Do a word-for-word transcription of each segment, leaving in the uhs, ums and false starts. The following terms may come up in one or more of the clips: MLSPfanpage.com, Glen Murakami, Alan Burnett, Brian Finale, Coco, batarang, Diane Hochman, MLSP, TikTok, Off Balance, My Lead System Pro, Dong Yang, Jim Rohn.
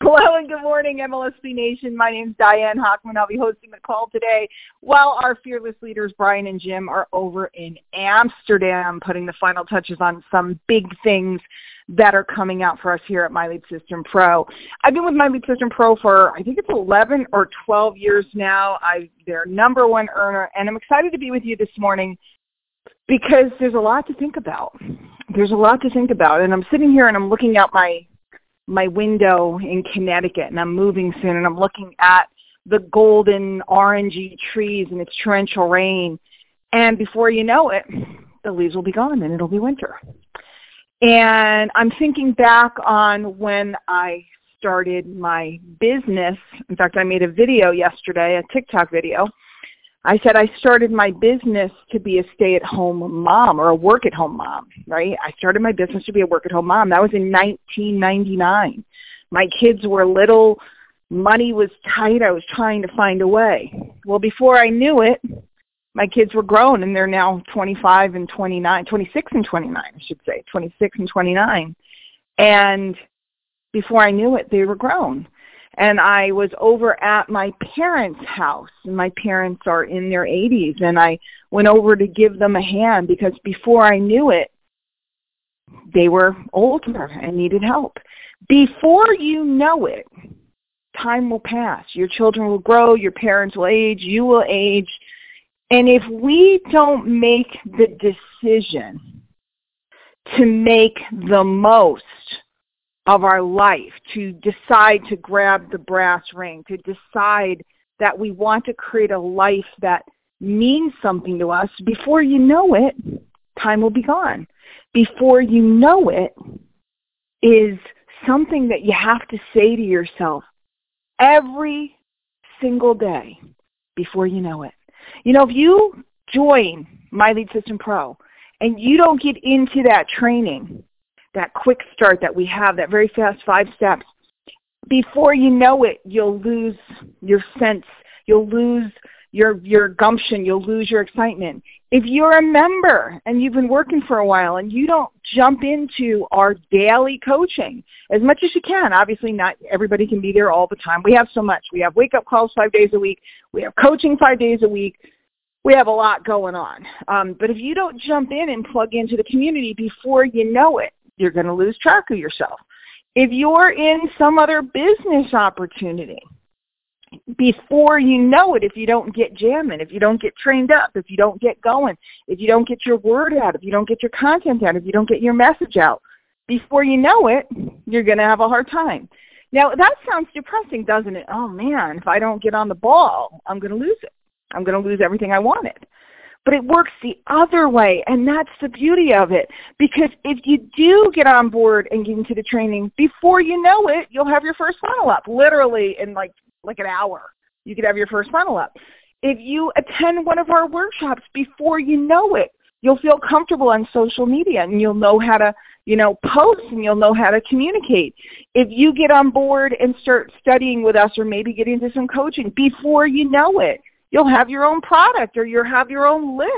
Hello and good morning, M L S P Nation. My name is Diane Hochman. I'll be hosting the call today while our fearless leaders, Brian and Jim, are over in Amsterdam putting the final touches on some big things that are coming out for us here at My Lead System Pro. I've been with My Lead System Pro for, I think it's eleven or twelve years now. I'm their number one earner, and I'm excited to be with you this morning because there's a lot to think about. There's a lot to think about, and I'm sitting here and I'm looking out my my window in Connecticut, and I'm moving soon, and I'm looking at the golden orangey trees and its torrential rain, and before you know it, the leaves will be gone and it'll be winter. And I'm thinking back on when I started my business. In fact, I made a video yesterday, a TikTok video. I said I started my business to be a stay-at-home mom or a work-at-home mom, right? I started my business to be a work-at-home mom. That was in nineteen ninety-nine. My kids were little. Money was tight. I was trying to find a way. Well, before I knew it, my kids were grown, and they're now twenty-five and twenty-nine, twenty-six and twenty-nine, I should say, twenty-six and twenty-nine. And before I knew it, they were grown. And I was over at my parents' house, and my parents are in their eighties, and I went over to give them a hand because before I knew it, they were older and needed help. Before you know it, time will pass. Your children will grow, your parents will age, you will age. And if we don't make the decision to make the most of our life, to decide to grab the brass ring, to decide that we want to create a life that means something to us, before you know it, time will be gone. Before you know it is something that you have to say to yourself every single day before you know it. You know, if you join My Lead System Pro and you don't get into that training, that quick start that we have, that very fast five steps, before you know it, you'll lose your sense. You'll lose your your gumption. You'll lose your excitement. If you're a member and you've been working for a while and you don't jump into our daily coaching as much as you can, obviously not everybody can be there all the time. We have so much. We have wake-up calls five days a week. We have coaching five days a week. We have a lot going on. Um, but if you don't jump in and plug into the community before you know it, you're going to lose track of yourself. If you're in some other business opportunity, before you know it, if you don't get jamming, if you don't get trained up, if you don't get going, if you don't get your word out, if you don't get your content out, if you don't get your message out, before you know it, you're going to have a hard time. Now, that sounds depressing, doesn't it? Oh, man, if I don't get on the ball, I'm going to lose it. I'm going to lose everything I wanted. But it works the other way, and that's the beauty of it, because if you do get on board and get into the training, before you know it, you'll have your first funnel up, literally in like, like an hour. You could have your first funnel up. If you attend one of our workshops, before you know it, you'll feel comfortable on social media, and you'll know how to, you know, post, and you'll know how to communicate. If you get on board and start studying with us or maybe get into some coaching, before you know it, you'll have your own product, or you'll have your own list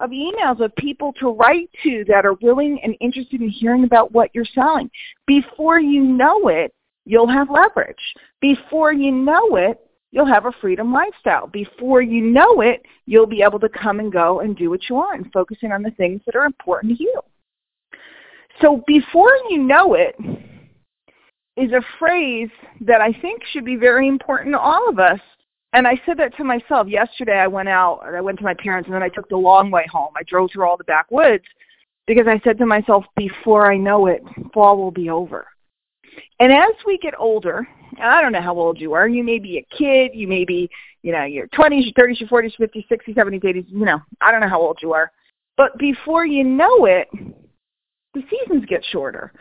of emails of people to write to that are willing and interested in hearing about what you're selling. Before you know it, you'll have leverage. Before you know it, you'll have a freedom lifestyle. Before you know it, you'll be able to come and go and do what you want and focusing on the things that are important to you. So before you know it is a phrase that I think should be very important to all of us. And I said that to myself. Yesterday I went out, I went to my parents, and then I took the long way home. I drove through all the backwoods because I said to myself, before I know it, fall will be over. And as we get older, and I don't know how old you are. You may be a kid. You may be, you know, your twenties, your thirties, your forties, fifties, sixties, seventies, eighties. You know, I don't know how old you are. But before you know it, the seasons get shorter.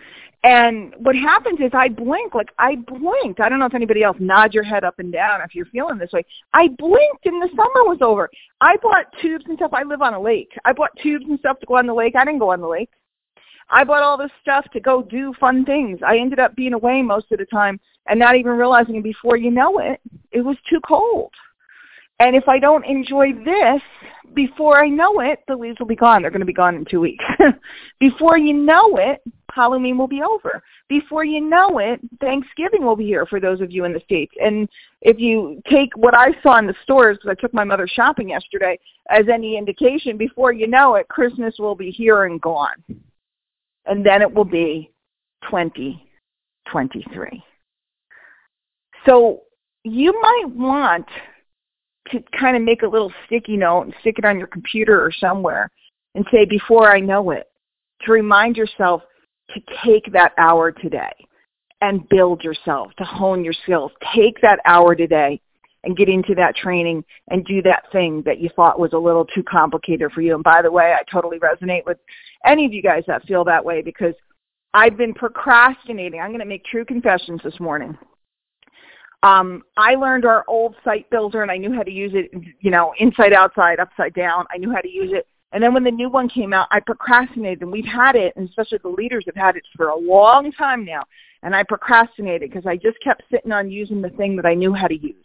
And what happens is I blink, like I blinked. I don't know if anybody else, nod your head up and down if you're feeling this way. I blinked and the summer was over. I bought tubes and stuff. I live on a lake. I bought tubes and stuff to go on the lake. I didn't go on the lake. I bought all this stuff to go do fun things. I ended up being away most of the time and not even realizing it before you know it, it was too cold. And if I don't enjoy this, before I know it, the leaves will be gone. They're going to be gone in two weeks. Before you know it, Halloween will be over. Before you know it, Thanksgiving will be here for those of you in the States. And if you take what I saw in the stores, because I took my mother shopping yesterday, as any indication, before you know it, Christmas will be here and gone. And then it will be twenty twenty-three. So you might want to kind of make a little sticky note and stick it on your computer or somewhere and say, before I know it, to remind yourself to take that hour today and build yourself, to hone your skills. Take that hour today and get into that training and do that thing that you thought was a little too complicated for you. And by the way, I totally resonate with any of you guys that feel that way because I've been procrastinating. I'm going to make true confessions this morning. Um, I learned our old site builder, and I knew how to use it, you know, inside, outside, upside down. I knew how to use it. And then when the new one came out, I procrastinated. And we've had it, and especially the leaders have had it for a long time now. And I procrastinated because I just kept sitting on using the thing that I knew how to use.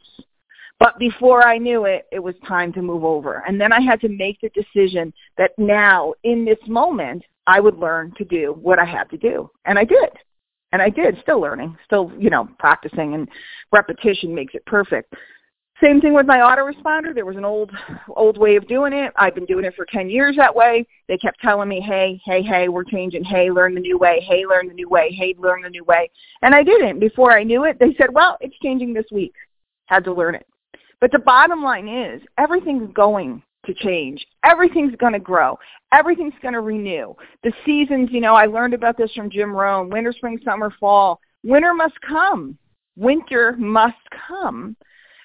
But before I knew it, it was time to move over. And then I had to make the decision that now, in this moment, I would learn to do what I had to do. And I did. And I did, still learning, still, you know, practicing, and repetition makes it perfect. Same thing with my autoresponder. There was an old old way of doing it. I've been doing it for ten years that way. They kept telling me, hey, hey, hey, we're changing. Hey, learn the new way. Hey, learn the new way. Hey, learn the new way. And I didn't. Before I knew it, they said, well, it's changing this week. Had to learn it. But the bottom line is everything's going to change. Everything's going to grow. Everything's going to renew. The seasons, you know, I learned about this from Jim Rohn, winter, spring, summer, fall. Winter must come. Winter must come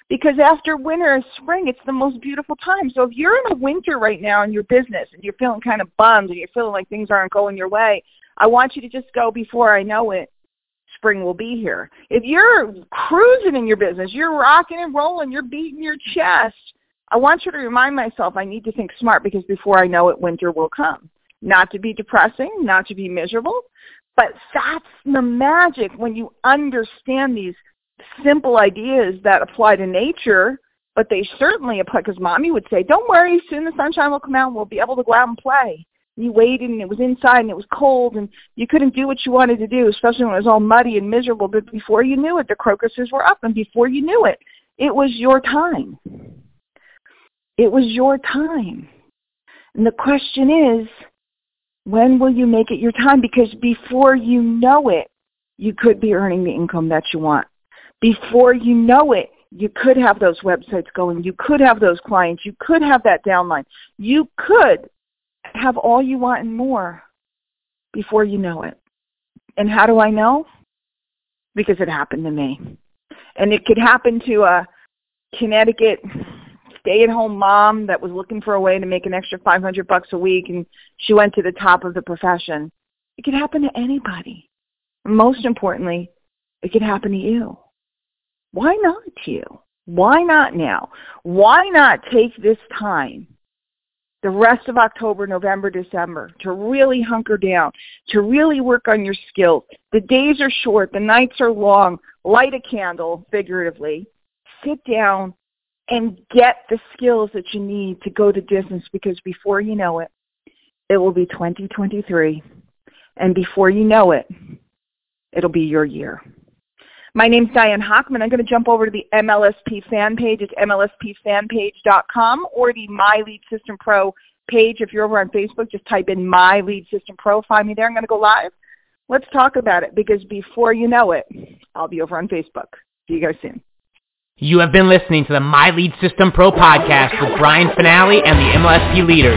because after winter is spring. It's the most beautiful time. So if you're in a winter right now in your business and you're feeling kind of bummed and you're feeling like things aren't going your way, I want you to just go before I know it. Spring will be here. If you're cruising in your business, you're rocking and rolling, you're beating your chest, I want you to remind myself I need to think smart because before I know it, winter will come. Not to be depressing, not to be miserable, but that's the magic when you understand these simple ideas that apply to nature, but they certainly apply, because Mommy would say, don't worry, soon the sunshine will come out and we'll be able to go out and play. You waited and it was inside and it was cold and you couldn't do what you wanted to do, especially when it was all muddy and miserable. But before you knew it, the crocuses were up, and before you knew it, it was your time. It was your time. And the question is, when will you make it your time? Because before you know it, you could be earning the income that you want. Before you know it, you could have those websites going. You could have those clients. You could have that downline. You could have all you want and more before you know it. And how do I know? Because it happened to me. And it could happen to a Connecticut stay-at-home mom that was looking for a way to make an extra five hundred bucks a week, and she went to the top of the profession. It could happen to anybody. Most importantly, it could happen to you. Why not you? Why not now? Why not take this time, the rest of October, November, December, to really hunker down, to really work on your skills? The days are short. The nights are long. Light a candle, figuratively. Sit down and get the skills that you need to go the distance, because before you know it, it will be twenty twenty-three, and before you know it, it'll be your year. My name's Diane Hochman. I'm going to jump over to the M L S P fan page. It's M L S P fan page dot com, or the My Lead System Pro page. If you're over on Facebook, just type in My Lead System Pro. Find me there. I'm going to go live. Let's talk about it, because before you know it, I'll be over on Facebook. See you guys soon. You have been listening to the My Lead System Pro podcast with Brian Finale and the M L S P leaders.